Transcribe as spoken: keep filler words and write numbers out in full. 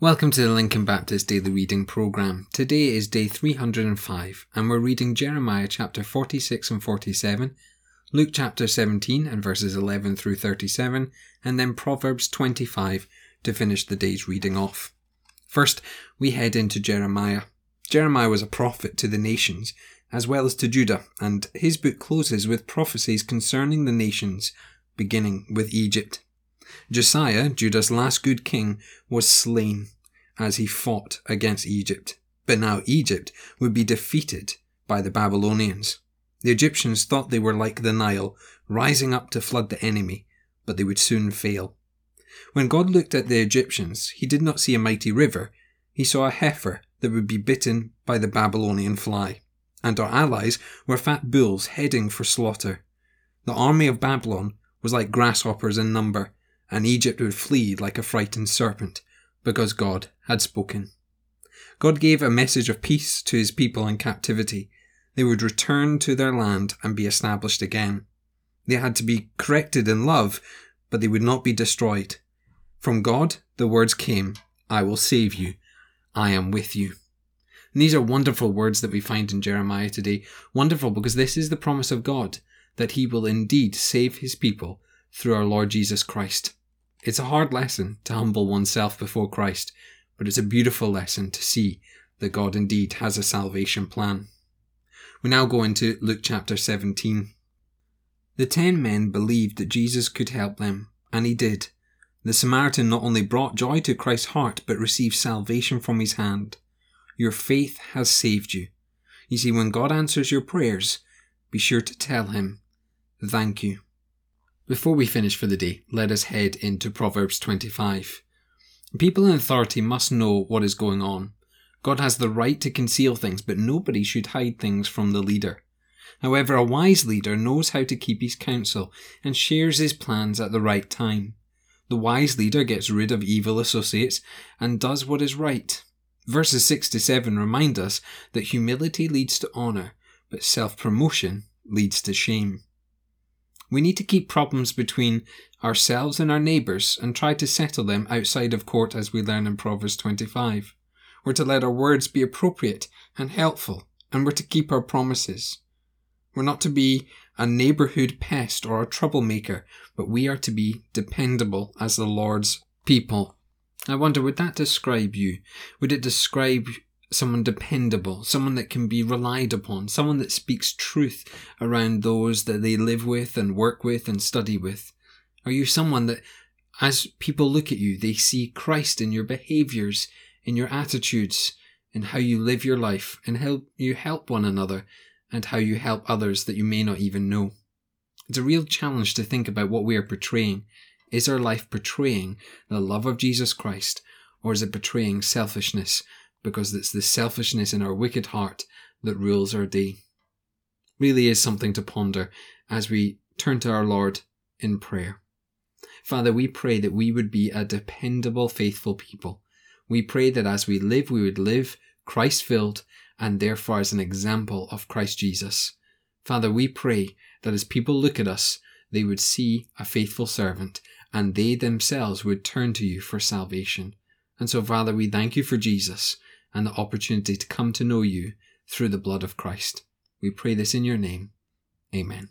Welcome to the Lincoln Baptist Daily Reading Program. Today is day three hundred five and we're reading Jeremiah chapter forty-six and forty-seven, Luke chapter seventeen and verses eleven through thirty-seven, and then Proverbs twenty-five to finish the day's reading off. First, we head into Jeremiah. Jeremiah was a prophet to the nations as well as to Judah, and his book closes with prophecies concerning the nations, beginning with Egypt. Josiah, Judah's last good king, was slain as he fought against Egypt, but now Egypt would be defeated by the Babylonians. The Egyptians thought they were like the Nile, rising up to flood the enemy, but they would soon fail. When God looked at the Egyptians, he did not see a mighty river, he saw a heifer that would be bitten by the Babylonian fly, and our allies were fat bulls heading for slaughter. The army of Babylon was like grasshoppers in number, and Egypt would flee like a frightened serpent, because God had spoken. God gave a message of peace to his people in captivity. They would return to their land and be established again. They had to be corrected in love, but they would not be destroyed. From God, the words came, "I will save you. I am with you." And these are wonderful words that we find in Jeremiah today. Wonderful because this is the promise of God, that he will indeed save his people through our Lord Jesus Christ. It's a hard lesson to humble oneself before Christ, but it's a beautiful lesson to see that God indeed has a salvation plan. We now go into Luke chapter seventeen. The ten men believed that Jesus could help them, and he did. The Samaritan not only brought joy to Christ's heart, but received salvation from his hand. Your faith has saved you. You see, when God answers your prayers, be sure to tell him, "Thank you." Before we finish for the day, let us head into Proverbs twenty-five. People in authority must know what is going on. God has the right to conceal things, but nobody should hide things from the leader. However, a wise leader knows how to keep his counsel and shares his plans at the right time. The wise leader gets rid of evil associates and does what is right. Verses six to seven remind us that humility leads to honour, but self-promotion leads to shame. We need to keep problems between ourselves and our neighbours and try to settle them outside of court, as we learn in Proverbs twenty-five. We're to let our words be appropriate and helpful, and we're to keep our promises. We're not to be a neighbourhood pest or a troublemaker, but we are to be dependable as the Lord's people. I wonder, would that describe you? Would it describe someone dependable, someone that can be relied upon, someone that speaks truth around those that they live with and work with and study with? Are you someone that, as people look at you, they see Christ in your behaviours, in your attitudes, in how you live your life, and how you help one another, and how you help others that you may not even know? It's a real challenge to think about what we are portraying. Is our life portraying the love of Jesus Christ, or is it portraying selfishness? Because it's the selfishness in our wicked heart that rules our day. Really is something to ponder as we turn to our Lord in prayer. Father, we pray that we would be a dependable, faithful people. We pray that as we live, we would live Christ-filled and therefore as an example of Christ Jesus. Father, we pray that as people look at us, they would see a faithful servant and they themselves would turn to you for salvation. And so, Father, we thank you for Jesus and the opportunity to come to know you through the blood of Christ. We pray this in your name. Amen.